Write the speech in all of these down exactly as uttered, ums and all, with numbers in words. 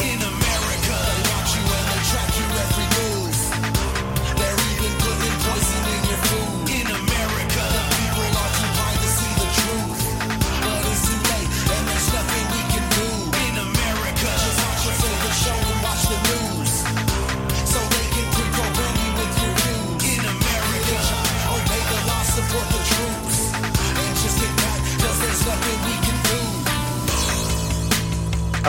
In America, they want you and they track your every move. They're even putting poison in your food. In America, the people are too blind to see the truth. But it's too late, and there's nothing we can do. In America, just watch your favorite show and watch the news, so they can quit program you with your views. In America, obey the law, support the troops, and just get back, 'cause there's nothing we can do. I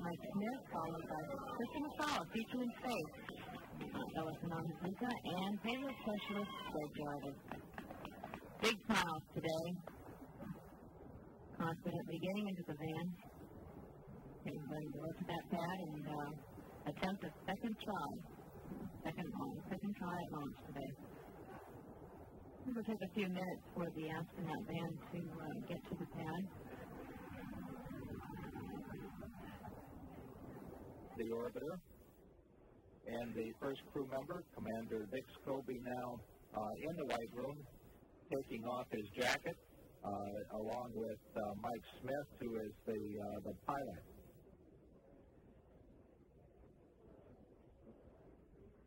Mike Smith, followed by Kristen McAuliffe, featuring Faith, Ellison Onizuka, and favorite specialist, Greg Jarvis. Big smiles today. Confidently getting into the van. Getting ready to look at that pad and uh, attempt a second try. Second launch, second try at launch today. It'll take a few minutes for the astronaut van to uh, get to the pad. The orbiter, and the first crew member, Commander Dick Scobee, now uh, in the White Room, taking off his jacket, uh, along with uh, Mike Smith, who is the, uh, the pilot.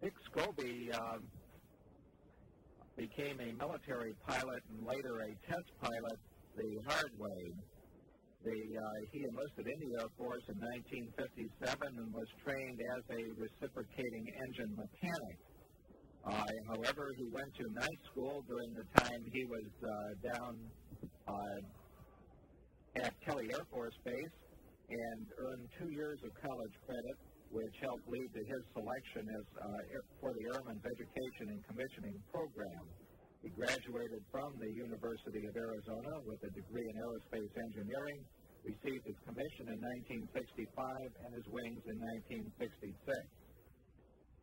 Dick Scobee uh, became a military pilot and later a test pilot the hard way. The, uh, he enlisted in the Air Force in nineteen fifty-seven and was trained as a reciprocating engine mechanic. Uh, however, he went to night school during the time he was uh, down uh, at Kelly Air Force Base and earned two years of college credit, which helped lead to his selection as, uh, for the Airmen's Education and Commissioning Program. He graduated from the University of Arizona with a degree in aerospace engineering, received his commission in nineteen sixty-five and his wings in nineteen sixty-six.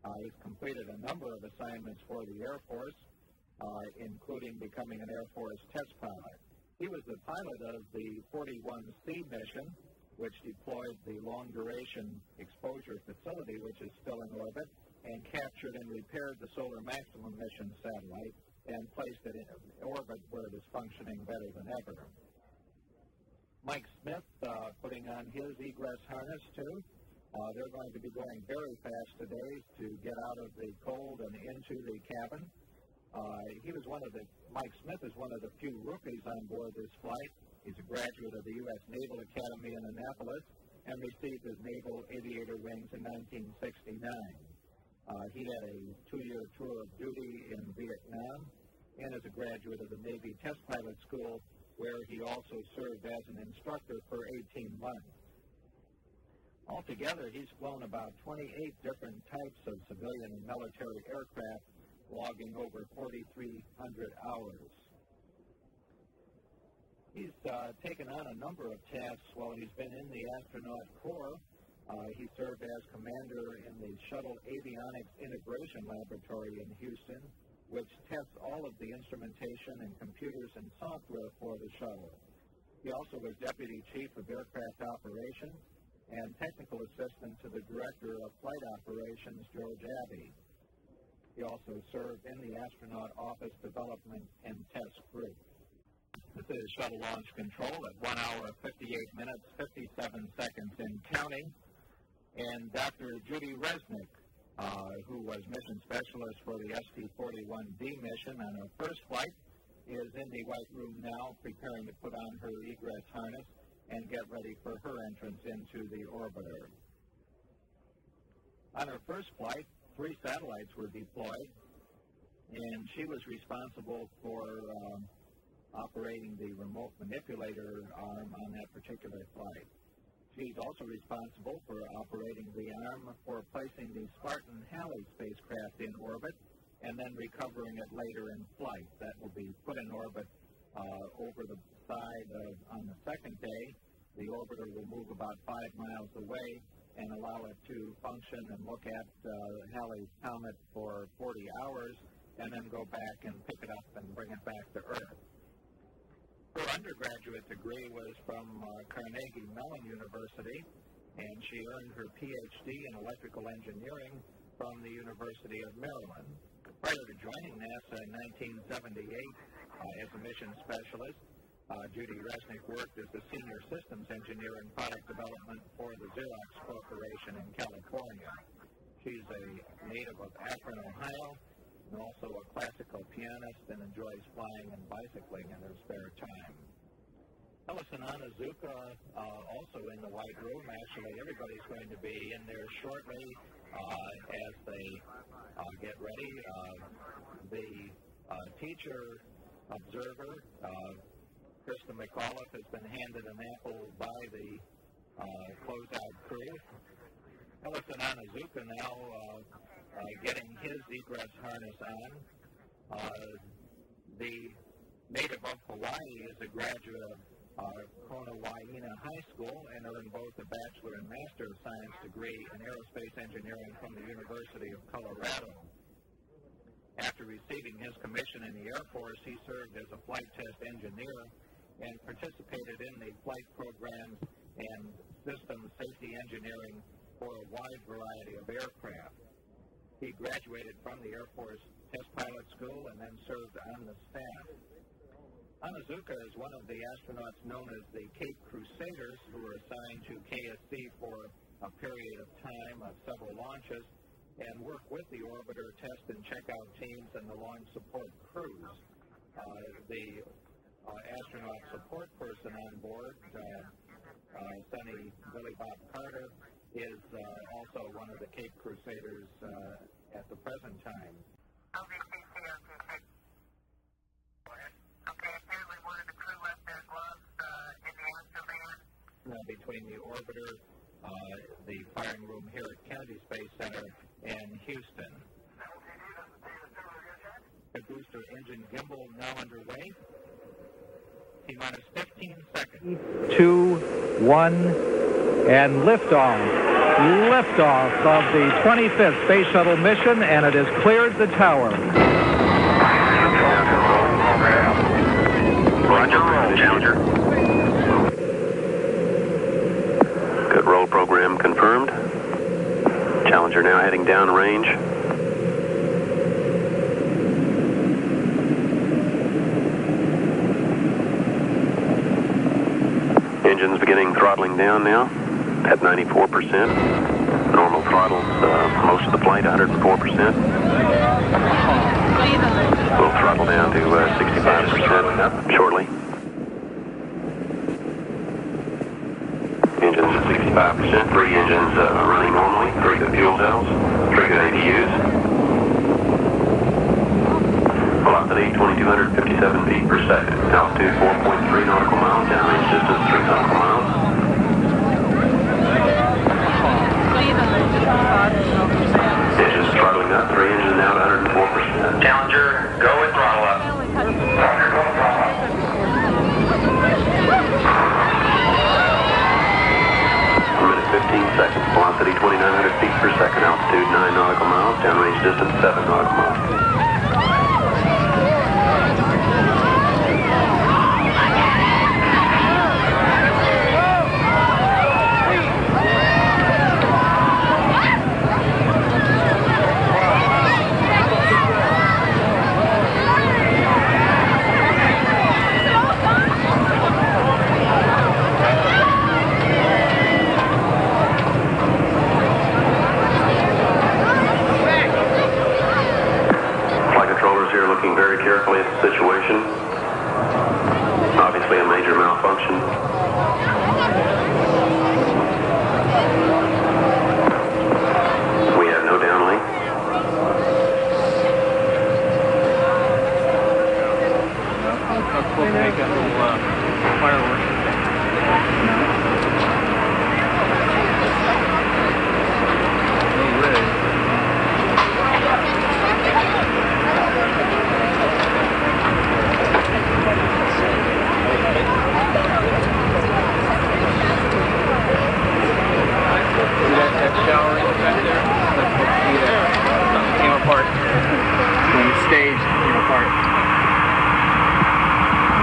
Uh, he's completed a number of assignments for the Air Force, uh, including becoming an Air Force test pilot. He was the pilot of the forty-one C mission, which deployed the long-duration exposure facility, which is still in orbit, and captured and repaired the Solar Maximum Mission satellite, and placed it in orbit where it is functioning better than ever. Mike Smith uh, putting on his egress harness, too. Uh, they're going to be going very fast today to get out of the cold and into the cabin. Uh, he was one of the, Mike Smith is one of the few rookies on board this flight. He's a graduate of the U S Naval Academy in Annapolis and received his Naval Aviator Wings in nineteen sixty-nine. Uh, he had a two-year tour of duty in Vietnam and is a graduate of the Navy Test Pilot School, where he also served as an instructor for eighteen months. Altogether, he's flown about twenty-eight different types of civilian and military aircraft, logging over forty-three hundred hours. He's uh, taken on a number of tasks while he's been in the astronaut corps. Uh, he served as commander in the Shuttle Avionics Integration Laboratory in Houston, which tests all of the instrumentation and computers and software for the shuttle. He also was Deputy Chief of Aircraft Operations and Technical Assistant to the Director of Flight Operations, George Abbey. He also served in the Astronaut Office Development and Test Group. This is Shuttle Launch Control at one hour, fifty-eight minutes, fifty-seven seconds and counting. And Doctor Judy Resnik, uh, who was mission specialist for the S T forty-one D mission on her first flight, is in the White Room now preparing to put on her egress harness and get ready for her entrance into the orbiter. On her first flight, three satellites were deployed, and she was responsible for um, operating the remote manipulator arm on that particular flight. She's also responsible for operating the arm for placing the Spartan Halley spacecraft in orbit and then recovering it later in flight. That will be put in orbit uh, over the side of, on the second day. The orbiter will move about five miles away and allow it to function and look at uh, Halley's comet for forty hours and then go back and pick it up and bring it back to Earth. Her undergraduate degree was from uh, Carnegie Mellon University, and she earned her P H D in electrical engineering from the University of Maryland. Prior to joining NASA in nineteen seventy-eight uh, as a mission specialist, uh, Judy Resnik worked as the senior systems engineer in product development for the Xerox Corporation in California. She's a native of Akron, Ohio, and also a classical pianist, and enjoys flying and bicycling in her spare time. Ellison Onizuka, uh, also in the White Room. Actually, everybody's going to be in there shortly uh, as they uh, get ready. Uh, the uh, teacher observer, uh, Kristen McAuliffe, has been handed an apple by the uh, closeout crew. Ellison Onizuka now uh, Uh, getting his egress harness on. Uh, the native of Hawaii is a graduate of uh, Kona Waena High School and earned both a Bachelor and Master of Science degree in Aerospace Engineering from the University of Colorado. After receiving his commission in the Air Force, he served as a flight test engineer and participated in the flight programs and system safety engineering for a wide variety of aircraft. He graduated from the Air Force Test Pilot School and then served on the staff. Onizuka is one of the astronauts known as the Cape Crusaders, who were assigned to K S C for a period of time of several launches and work with the orbiter test and checkout teams and the launch support crews. Uh, the uh, astronaut support person on board, uh, uh, Sonny Billy Bob Carter, is uh, also one of the Cape Crusaders uh, at the present time. Okay, apparently one of the crew left their gloves uh, in the astronaut. Now, between the orbiter, uh, the firing room here at Kennedy Space Center, and Houston. The booster engine gimbal now underway. T minus fifteen seconds. Two, one. And liftoff, liftoff of the twenty-fifth Space Shuttle mission, and it has cleared the tower. Roger, roll, Challenger. Good roll program confirmed. Challenger now heading downrange. Engine's beginning throttling down now. At ninety-four percent. Normal throttles uh, most of the flight, one hundred four percent. We'll throttle down to uh, sixty-five percent up shortly. Engines at sixty-five percent. Three engines uh, running normally. Three good fuel cells. Three good A D Us. Velocity twenty-two fifty-seven feet per second. Altitude four point three nautical miles. Downrange distance three nautical miles. Engines throttling up, three engines now at one hundred four percent. Challenger, go and throttle up. One minute, fifteen seconds, velocity twenty-nine hundred feet per second, altitude nine nautical miles, downrange distance seven nautical miles. Situation. Obviously a major malfunction. make a little uh, fireworks. No way. See that, that shower back there? See that? Came apart. When the stage came apart. We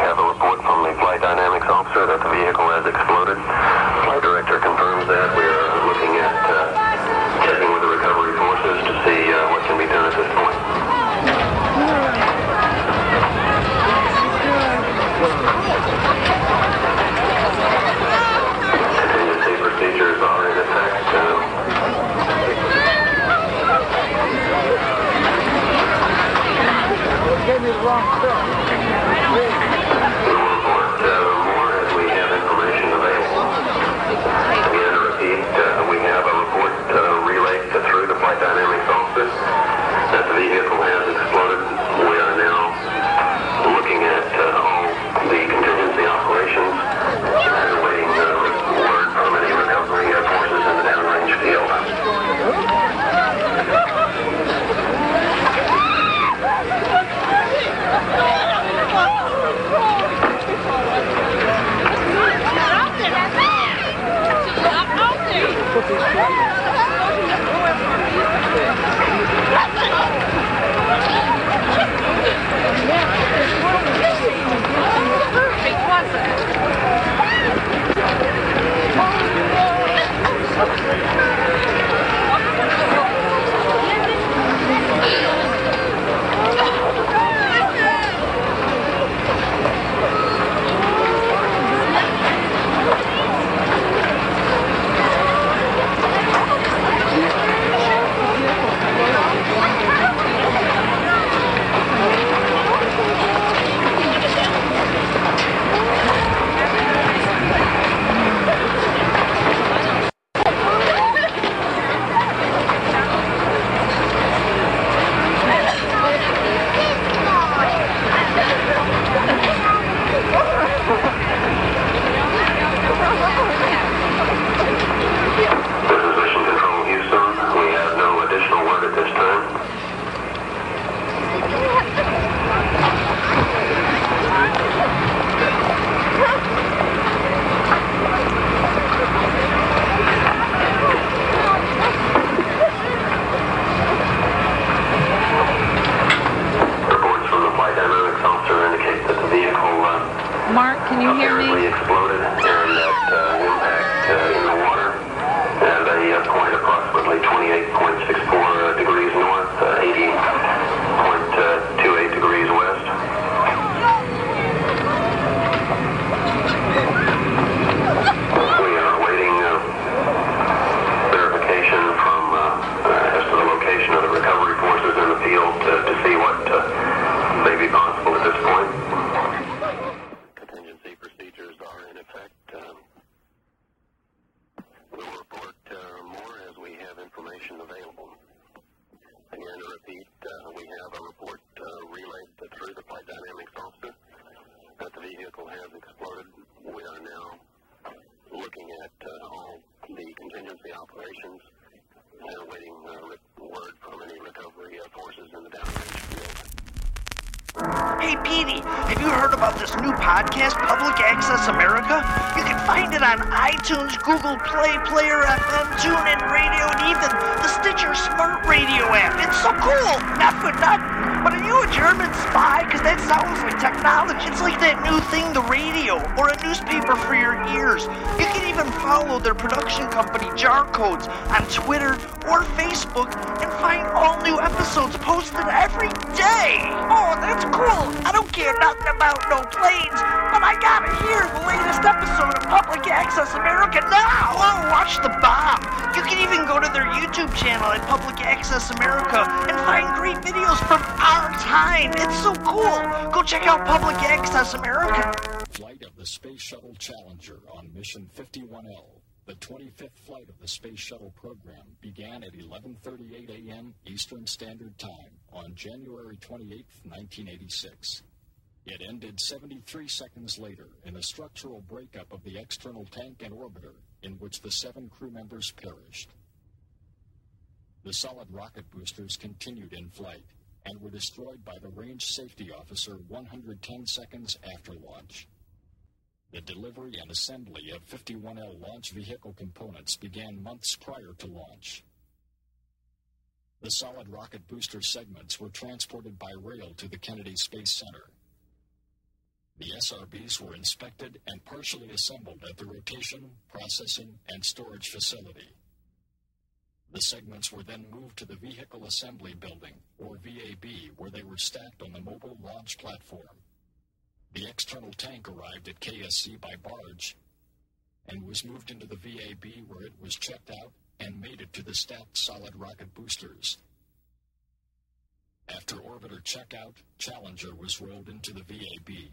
have a report from the flight dynamics officer that the vehicle has exploded. Flight director confirms that. We are looking at uh, checking with the recovery forces to see uh, what can be done at this point. Contingency procedures are in effect. Uh, Get me the wrong stuff. Google Play, Player F M, TuneIn Radio, and even the Stitcher Smart Radio app. It's so cool! Not for nothing. But are you a German spy? Because that sounds like technology. It's like that new thing, the radio, or a newspaper for your ears. You can even follow their production company, Jarcode's, on Twitter or Facebook, and find all new episodes posted every day. Oh, that's cool. I don't care nothing about no planes, but I gotta hear the latest episode of Public Access America now. Oh, watch the bomb. You can even go to their YouTube channel at Public Access America and find great videos from our time. It's so cool. Go check out Public Access America. Flight of the Space Shuttle Challenger on Mission fifty-one L The twenty-fifth flight of the Space Shuttle program began at eleven thirty-eight a m Eastern Standard Time on January twenty-eighth, nineteen eighty-six. It ended seventy-three seconds later in a structural breakup of the external tank and orbiter, in which the seven crew members perished. The solid rocket boosters continued in flight and were destroyed by the range safety officer one hundred ten seconds after launch. The delivery and assembly of fifty-one L launch vehicle components began months prior to launch. The solid rocket booster segments were transported by rail to the Kennedy Space Center. The S R Bs were inspected and partially assembled at the rotation, processing, and storage facility. The segments were then moved to the Vehicle Assembly Building, or V A B, where they were stacked on the mobile launch platform. The external tank arrived at K S C by barge and was moved into the V A B, where it was checked out and mated to the stacked solid rocket boosters. After orbiter checkout, Challenger was rolled into the V A B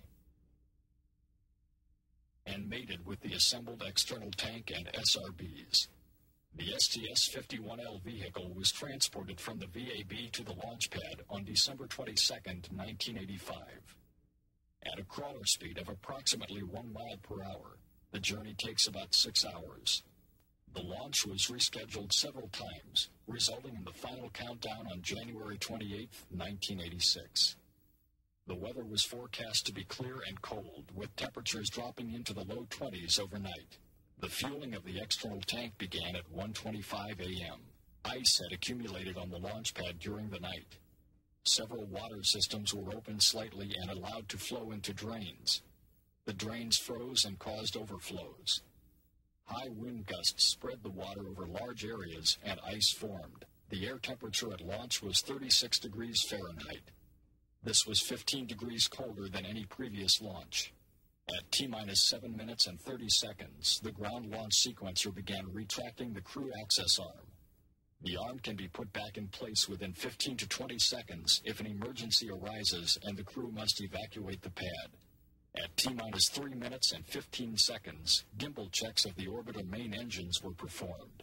and mated with the assembled external tank and S R Bs. The S T S fifty-one L vehicle was transported from the V A B to the launch pad on December twenty-second, nineteen eighty-five. At a crawler speed of approximately one mile per hour, the journey takes about six hours. The launch was rescheduled several times, resulting in the final countdown on January twenty-eighth, nineteen eighty-six. The weather was forecast to be clear and cold, with temperatures dropping into the low twenties overnight. The fueling of the external tank began at one twenty-five a m Ice had accumulated on the launch pad during the night. Several water systems were opened slightly and allowed to flow into drains. The drains froze and caused overflows. High wind gusts spread the water over large areas and ice formed. The air temperature at launch was thirty-six degrees Fahrenheit. This was fifteen degrees colder than any previous launch. At T-minus seven minutes and thirty seconds, the ground launch sequencer began retracting the crew access arm. The arm can be put back in place within fifteen to twenty seconds if an emergency arises and the crew must evacuate the pad. At T-minus three minutes and fifteen seconds, gimbal checks of the orbiter main engines were performed.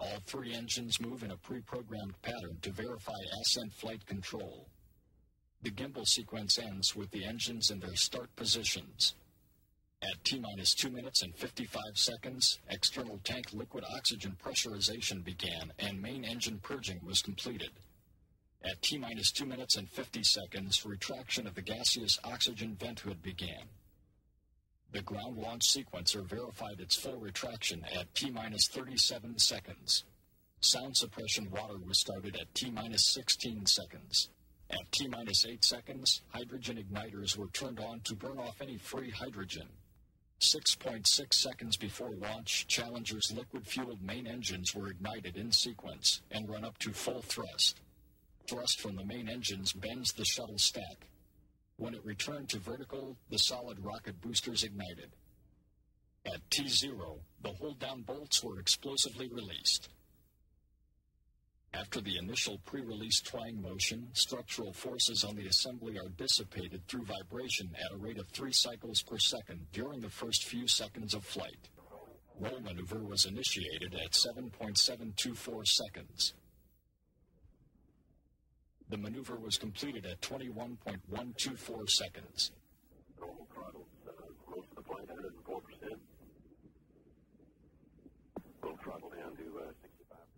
All three engines move in a pre-programmed pattern to verify ascent flight control. The gimbal sequence ends with the engines in their start positions. At T-minus two minutes and fifty-five seconds, external tank liquid oxygen pressurization began and main engine purging was completed. At T-minus two minutes and fifty seconds, retraction of the gaseous oxygen vent hood began. The ground launch sequencer verified its full retraction at T-minus thirty-seven seconds. Sound suppression water was started at T-minus sixteen seconds. At T-minus eight seconds, hydrogen igniters were turned on to burn off any free hydrogen. six point six seconds before launch, Challenger's liquid-fueled main engines were ignited in sequence and run up to full thrust. Thrust from the main engines bends the shuttle stack. When it returned to vertical, the solid rocket boosters ignited. At T zero, the hold-down bolts were explosively released. After the initial pre-release twang motion, structural forces on the assembly are dissipated through vibration at a rate of three cycles per second during the first few seconds of flight. Roll maneuver was initiated at seven point seven two four seconds. The maneuver was completed at twenty-one point one two four seconds. Normal throttle, uh, most of the flight, one hundred four percent. Roll throttle down to uh,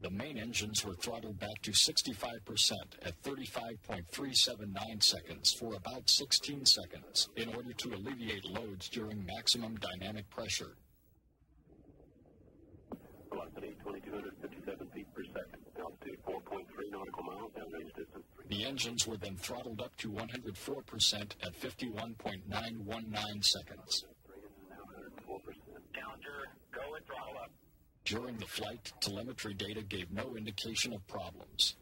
the main engines were throttled back to sixty-five percent at thirty-five point three seven nine seconds for about sixteen seconds in order to alleviate loads during maximum dynamic pressure. Velocity two thousand two hundred fifty-seven feet per second, altitude four point three nautical miles, downrange distance. The engines were then throttled up to one hundred four percent at fifty-one point nine one nine seconds. Challenger, go and throttle up. During the flight, telemetry data gave no indication of problems.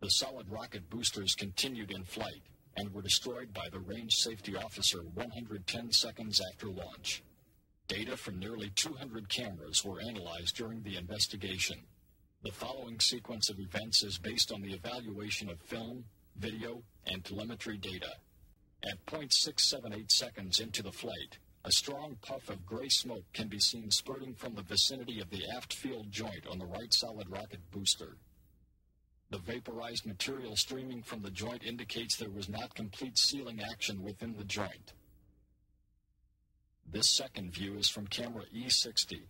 The solid rocket boosters continued in flight and were destroyed by the range safety officer one hundred ten seconds after launch. Data from nearly two hundred cameras were analyzed during the investigation. The following sequence of events is based on the evaluation of film, video, and telemetry data. At point six seven eight seconds into the flight, a strong puff of gray smoke can be seen spurting from the vicinity of the aft field joint on the right solid rocket booster. The vaporized material streaming from the joint indicates there was not complete sealing action within the joint. This second view is from camera E sixty.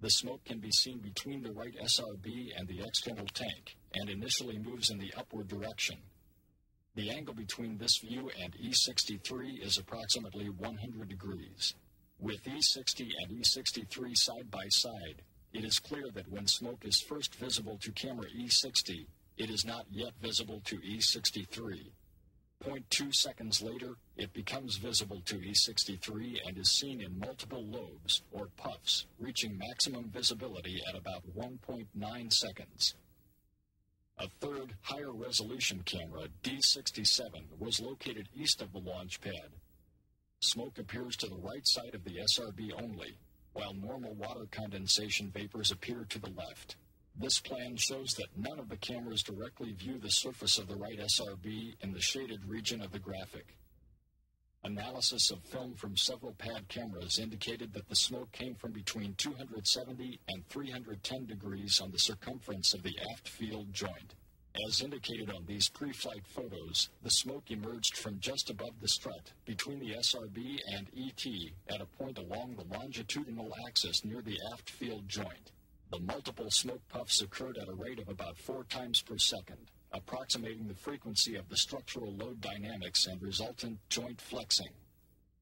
The smoke can be seen between the right S R B and the external tank, and initially moves in the upward direction. The angle between this view and E sixty-three is approximately one hundred degrees. With E sixty and E sixty-three side by side, it is clear that when smoke is first visible to camera E sixty, it is not yet visible to E sixty-three. zero point two seconds later, it becomes visible to E sixty-three and is seen in multiple lobes, or puffs, reaching maximum visibility at about one point nine seconds. A third, higher-resolution camera, D sixty-seven, was located east of the launch pad. Smoke appears to the right side of the S R B only, while normal water condensation vapors appear to the left. This plan shows that none of the cameras directly view the surface of the right S R B in the shaded region of the graphic. Analysis of film from several pad cameras indicated that the smoke came from between two hundred seventy and three hundred ten degrees on the circumference of the aft field joint. As indicated on these pre-flight photos, the smoke emerged from just above the strut, between the S R B and E T, at a point along the longitudinal axis near the aft field joint. The multiple smoke puffs occurred at a rate of about four times per second, approximating the frequency of the structural load dynamics and resultant joint flexing.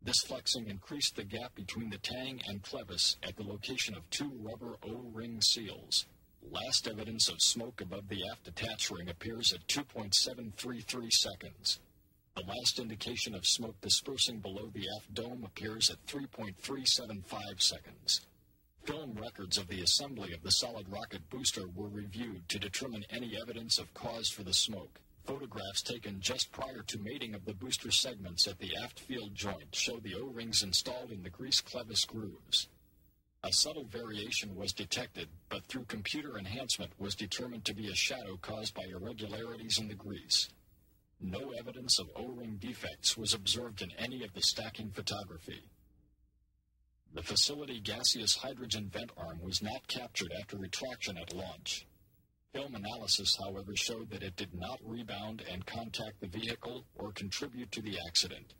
This flexing increased the gap between the tang and clevis at the location of two rubber O-ring seals. Last evidence of smoke above the aft attach ring appears at two point seven three three seconds. The last indication of smoke dispersing below the aft dome appears at three point three seven five seconds. Film records of the assembly of the solid rocket booster were reviewed to determine any evidence of cause for the smoke. Photographs taken just prior to mating of the booster segments at the aft field joint show the O-rings installed in the grease clevis grooves. A subtle variation was detected, but through computer enhancement was determined to be a shadow caused by irregularities in the grease. No evidence of O-ring defects was observed in any of the stacking photography. The facility gaseous hydrogen vent arm was not captured after retraction at launch. Film analysis, however, showed that it did not rebound and contact the vehicle or contribute to the accident.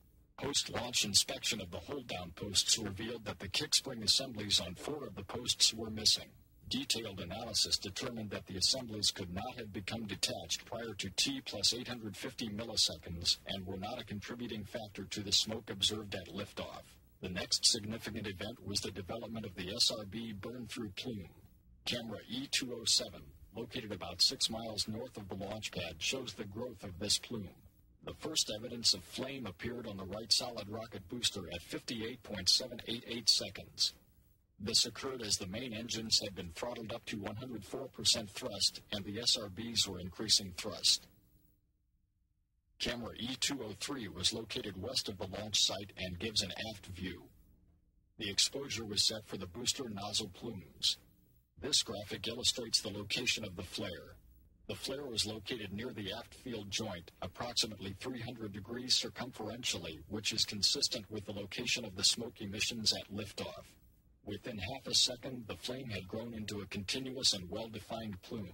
Post-launch inspection of the hold-down posts revealed that the kickspring assemblies on four of the posts were missing. Detailed analysis determined that the assemblies could not have become detached prior to T plus eight hundred fifty milliseconds and were not a contributing factor to the smoke observed at liftoff. The next significant event was the development of the S R B burn-through plume. Camera E two oh seven, located about six miles north of the launch pad, shows the growth of this plume. The first evidence of flame appeared on the right solid rocket booster at fifty-eight point seven eight eight seconds. This occurred as the main engines had been throttled up to one hundred four percent thrust and the S R Bs were increasing thrust. Camera E two oh three was located west of the launch site and gives an aft view. The exposure was set for the booster nozzle plumes. This graphic illustrates the location of the flare. The flare was located near the aft field joint, approximately three hundred degrees circumferentially, which is consistent with the location of the smoke emissions at liftoff. Within half a second, the flame had grown into a continuous and well-defined plume.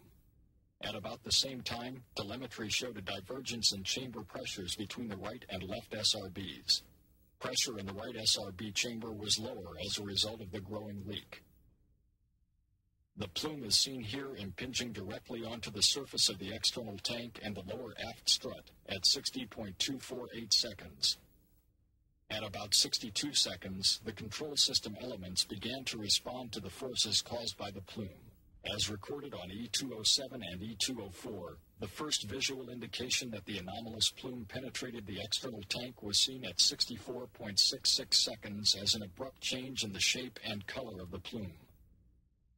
At about the same time, telemetry showed a divergence in chamber pressures between the right and left S R Bs. Pressure in the right S R B chamber was lower as a result of the growing leak. The plume is seen here impinging directly onto the surface of the external tank and the lower aft strut at sixty point two four eight seconds. At about sixty-two seconds, the control system elements began to respond to the forces caused by the plume. As recorded on E two oh seven and E two oh four, the first visual indication that the anomalous plume penetrated the external tank was seen at sixty-four point six six seconds as an abrupt change in the shape and color of the plume.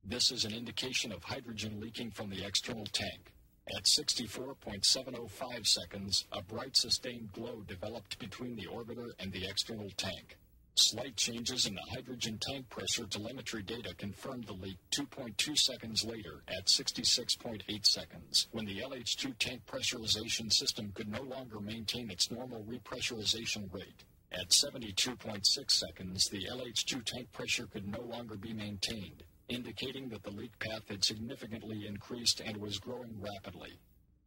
This is an indication of hydrogen leaking from the external tank. At sixty-four point seven oh five seconds, a bright sustained glow developed between the orbiter and the external tank. Slight changes in the hydrogen tank pressure telemetry data confirmed the leak two point two seconds later at sixty-six point eight seconds, when the L H two tank pressurization system could no longer maintain its normal repressurization rate. At seventy-two point six seconds, the L H two tank pressure could no longer be maintained, indicating that the leak path had significantly increased and was growing rapidly.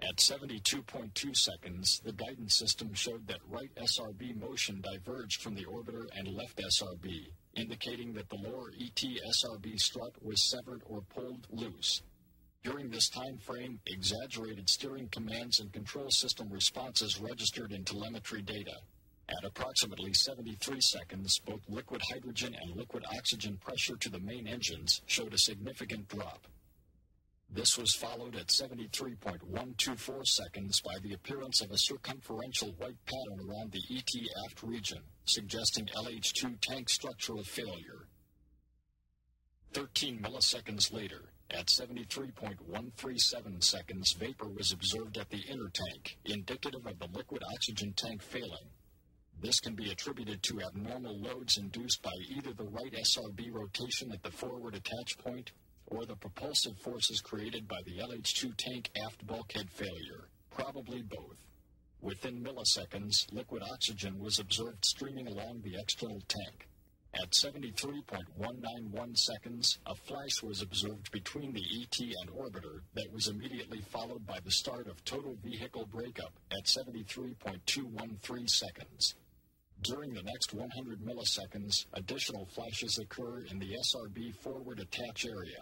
At seventy-two point two seconds, the guidance system showed that right S R B motion diverged from the orbiter and left S R B, indicating that the lower E T S R B strut was severed or pulled loose. During this time frame, exaggerated steering commands and control system responses registered in telemetry data. At approximately seventy-three seconds, both liquid hydrogen and liquid oxygen pressure to the main engines showed a significant drop. This was followed at seventy-three point one two four seconds by the appearance of a circumferential white pattern around the E T aft region, suggesting L H two tank structural failure. thirteen milliseconds later, at seventy-three point one three seven seconds, vapor was observed at the inner tank, indicative of the liquid oxygen tank failing. This can be attributed to abnormal loads induced by either the right S R B rotation at the forward attach point or the propulsive forces created by the L H two tank aft bulkhead failure, probably both. Within milliseconds, liquid oxygen was observed streaming along the external tank. At seventy-three point one nine one seconds, a flash was observed between the E T and orbiter that was immediately followed by the start of total vehicle breakup at seventy-three point two one three seconds. During the next one hundred milliseconds, additional flashes occur in the S R B forward attach area.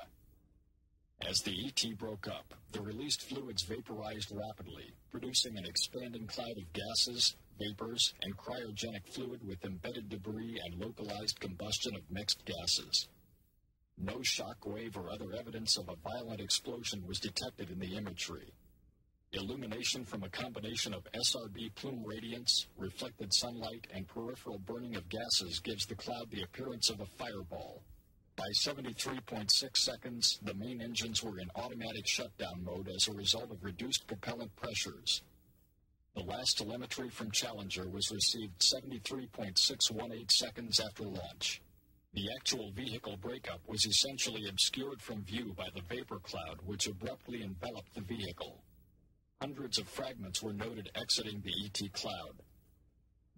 As the E T broke up, the released fluids vaporized rapidly, producing an expanding cloud of gases, vapors, and cryogenic fluid with embedded debris and localized combustion of mixed gases. No shock wave or other evidence of a violent explosion was detected in the imagery. Illumination from a combination of S R B plume radiance, reflected sunlight, and peripheral burning of gases gives the cloud the appearance of a fireball. By seventy-three point six seconds, the main engines were in automatic shutdown mode as a result of reduced propellant pressures. The last telemetry from Challenger was received seventy-three point six one eight seconds after launch. The actual vehicle breakup was essentially obscured from view by the vapor cloud, which abruptly enveloped the vehicle. Hundreds of fragments were noted exiting the E T cloud.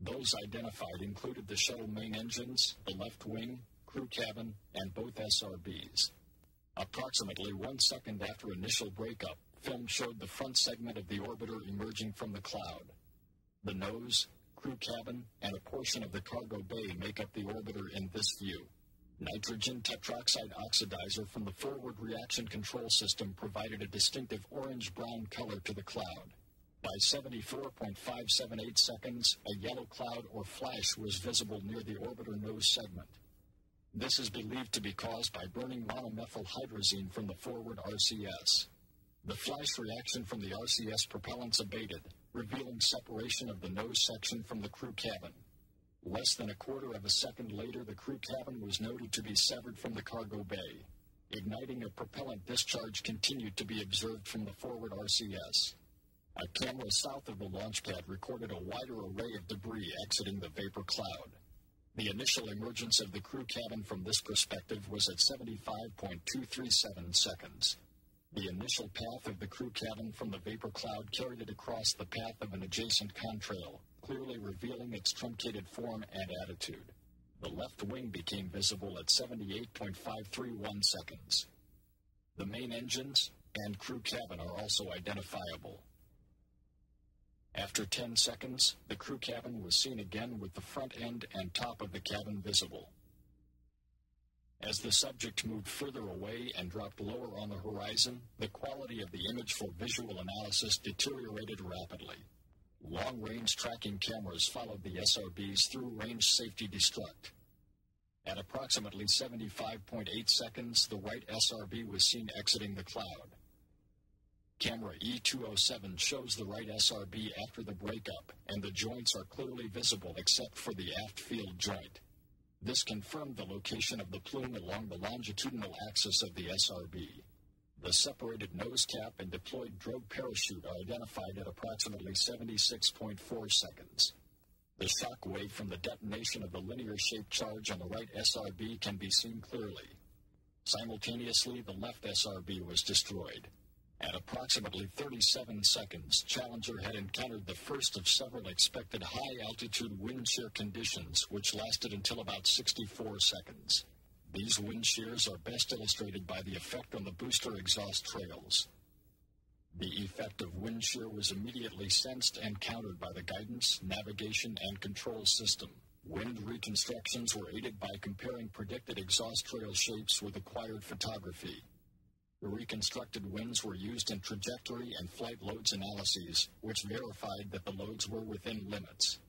Those identified included the shuttle main engines, the left wing, crew cabin, and both S R Bs. Approximately one second after initial breakup, film showed the front segment of the orbiter emerging from the cloud. The nose, crew cabin, and a portion of the cargo bay make up the orbiter in this view. Nitrogen tetroxide oxidizer from the forward reaction control system provided a distinctive orange-brown color to the cloud. By seventy-four point five seven eight seconds, a yellow cloud or flash was visible near the orbiter nose segment. This is believed to be caused by burning monomethylhydrazine from the forward R C S. The flash reaction from the R C S propellants abated, revealing separation of the nose section from the crew cabin. Less than a quarter of a second later, the crew cabin was noted to be severed from the cargo bay. Igniting a propellant discharge continued to be observed from the forward R C S. A camera south of the launch pad recorded a wider array of debris exiting the vapor cloud. The initial emergence of the crew cabin from this perspective was at seventy-five point two three seven seconds. The initial path of the crew cabin from the vapor cloud carried it across the path of an adjacent contrail, clearly revealing its truncated form and attitude. The left wing became visible at seventy-eight point five three one seconds. The main engines and crew cabin are also identifiable. After ten seconds, the crew cabin was seen again with the front end and top of the cabin visible. As the subject moved further away and dropped lower on the horizon, the quality of the image for visual analysis deteriorated rapidly. Long-range tracking cameras followed the S R Bs through range safety destruct. At approximately seventy-five point eight seconds, the right S R B was seen exiting the cloud. Camera E two oh seven shows the right S R B after the breakup, and the joints are clearly visible except for the aft field joint. This confirmed the location of the plume along the longitudinal axis of the S R B. The separated nose cap and deployed drogue parachute are identified at approximately seventy-six point four seconds. The shock wave from the detonation of the linear-shaped charge on the right S R B can be seen clearly. Simultaneously, the left S R B was destroyed. At approximately thirty-seven seconds, Challenger had encountered the first of several expected high-altitude wind shear conditions, which lasted until about sixty-four seconds. These wind shears are best illustrated by the effect on the booster exhaust trails. The effect of wind shear was immediately sensed and countered by the guidance, navigation, and control system. Wind reconstructions were aided by comparing predicted exhaust trail shapes with acquired photography. The reconstructed winds were used in trajectory and flight loads analyses, which verified that the loads were within limits.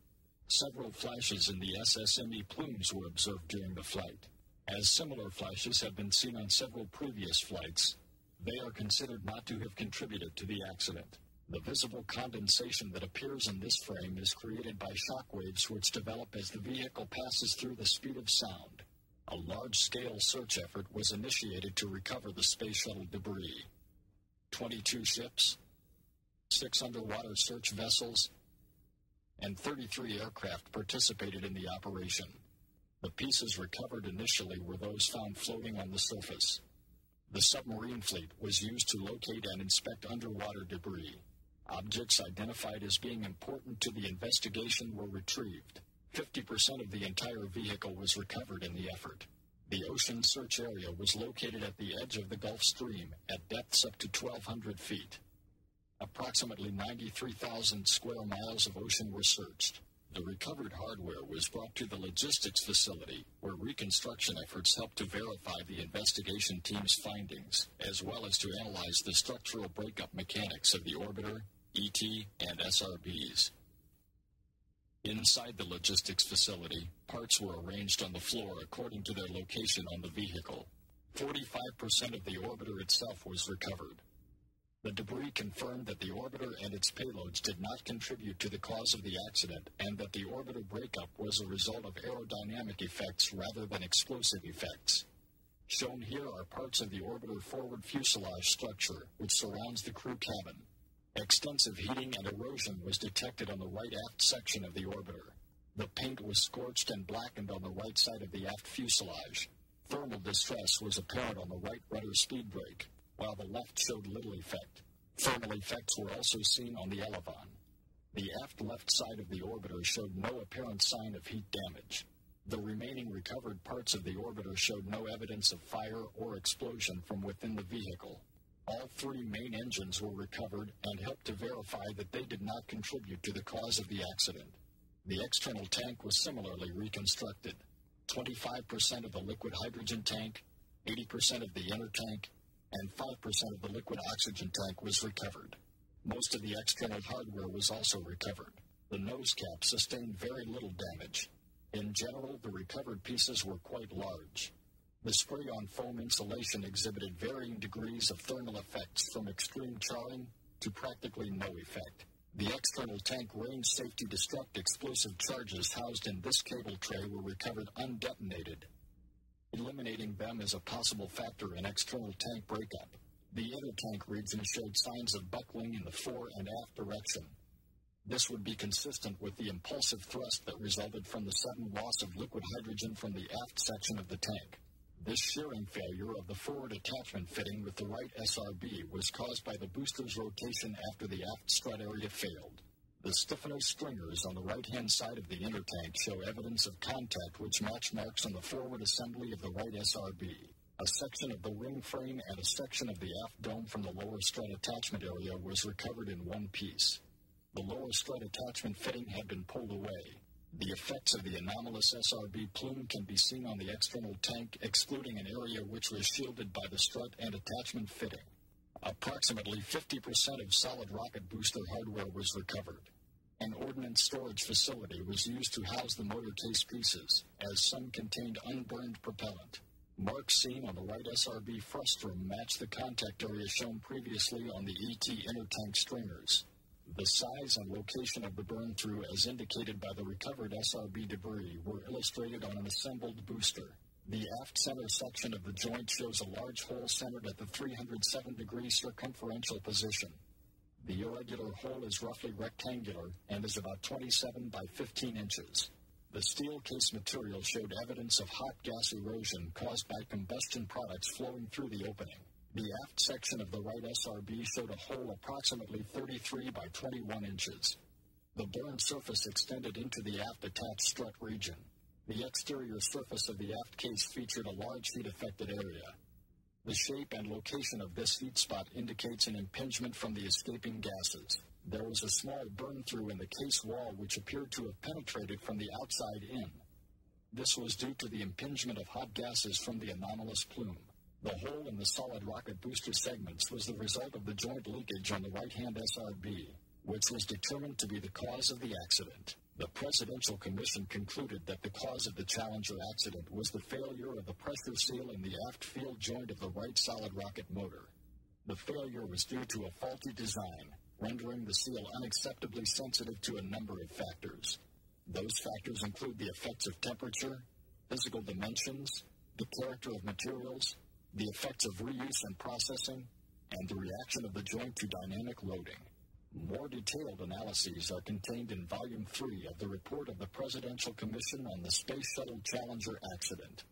Several flashes in the S S M E plumes were observed during the flight. As similar flashes have been seen on several previous flights, they are considered not to have contributed to the accident. The visible condensation that appears in this frame is created by shock waves which develop as the vehicle passes through the speed of sound. A large-scale search effort was initiated to recover the space shuttle debris. twenty-two ships, six underwater search vessels, and thirty-three aircraft participated in the operation. The pieces recovered initially were those found floating on the surface. The submarine fleet was used to locate and inspect underwater debris. Objects identified as being important to the investigation were retrieved. fifty percent of the entire vehicle was recovered in the effort. The ocean search area was located at the edge of the Gulf Stream, at depths up to twelve hundred feet. Approximately ninety-three thousand square miles of ocean were searched. The recovered hardware was brought to the logistics facility, where reconstruction efforts helped to verify the investigation team's findings, as well as to analyze the structural breakup mechanics of the orbiter, E T, and S R Bs. Inside the logistics facility, parts were arranged on the floor according to their location on the vehicle. forty-five percent of the orbiter itself was recovered. The debris confirmed that the orbiter and its payloads did not contribute to the cause of the accident and that the orbiter breakup was a result of aerodynamic effects rather than explosive effects. Shown here are parts of the orbiter forward fuselage structure, which surrounds the crew cabin. Extensive heating and erosion was detected on the right aft section of the orbiter. The paint was scorched and blackened on the right side of the aft fuselage. Thermal distress was apparent on the right rudder speed brake, while the left showed little effect. Thermal effects were also seen on the Elevon. The aft left side of the orbiter showed no apparent sign of heat damage. The remaining recovered parts of the orbiter showed no evidence of fire or explosion from within the vehicle. All three main engines were recovered and helped to verify that they did not contribute to the cause of the accident. The external tank was similarly reconstructed. twenty-five percent of the liquid hydrogen tank, eighty percent of the inner tank, and five percent of the liquid oxygen tank was recovered. Most of the external hardware was also recovered. The nose cap sustained very little damage. In general, the recovered pieces were quite large. The spray-on foam insulation exhibited varying degrees of thermal effects from extreme charring to practically no effect. The external tank range safety destruct explosive charges housed in this cable tray were recovered undetonated. Eliminating them is a possible factor in external tank breakup. The inner tank region showed signs of buckling in the fore and aft direction. This would be consistent with the impulsive thrust that resulted from the sudden loss of liquid hydrogen from the aft section of the tank. This shearing failure of the forward attachment fitting with the right S R B was caused by the booster's rotation after the aft strut area failed. The stiffener stringers on the right-hand side of the inner tank show evidence of contact which match marks on the forward assembly of the right S R B. A section of the wing frame and a section of the aft dome from the lower strut attachment area was recovered in one piece. The lower strut attachment fitting had been pulled away. The effects of the anomalous S R B plume can be seen on the external tank, excluding an area which was shielded by the strut and attachment fitting. Approximately fifty percent of solid rocket booster hardware was recovered. An ordnance storage facility was used to house the motor case pieces, as some contained unburned propellant. Marks seen on the right S R B frustrum match the contact area shown previously on the E T inner tank stringers. The size and location of the burn-through, as indicated by the recovered S R B debris, were illustrated on an assembled booster. The aft center section of the joint shows a large hole centered at the three hundred seven degree circumferential position. The irregular hole is roughly rectangular and is about twenty-seven by fifteen inches. The steel case material showed evidence of hot gas erosion caused by combustion products flowing through the opening. The aft section of the right S R B showed a hole approximately thirty-three by twenty-one inches. The burned surface extended into the aft attached strut region. The exterior surface of the aft case featured a large heat-affected area. The shape and location of this heat spot indicates an impingement from the escaping gases. There was a small burn-through in the case wall which appeared to have penetrated from the outside in. This was due to the impingement of hot gases from the anomalous plume. The hole in the solid rocket booster segments was the result of the joint leakage on the right-hand S R B, which was determined to be the cause of the accident. The Presidential Commission concluded that the cause of the Challenger accident was the failure of the pressure seal in the aft field joint of the right solid rocket motor. The failure was due to a faulty design, rendering the seal unacceptably sensitive to a number of factors. Those factors include the effects of temperature, physical dimensions, the character of materials, the effects of reuse and processing, and the reaction of the joint to dynamic loading. More detailed analyses are contained in Volume three of the report of the Presidential Commission on the Space Shuttle Challenger accident.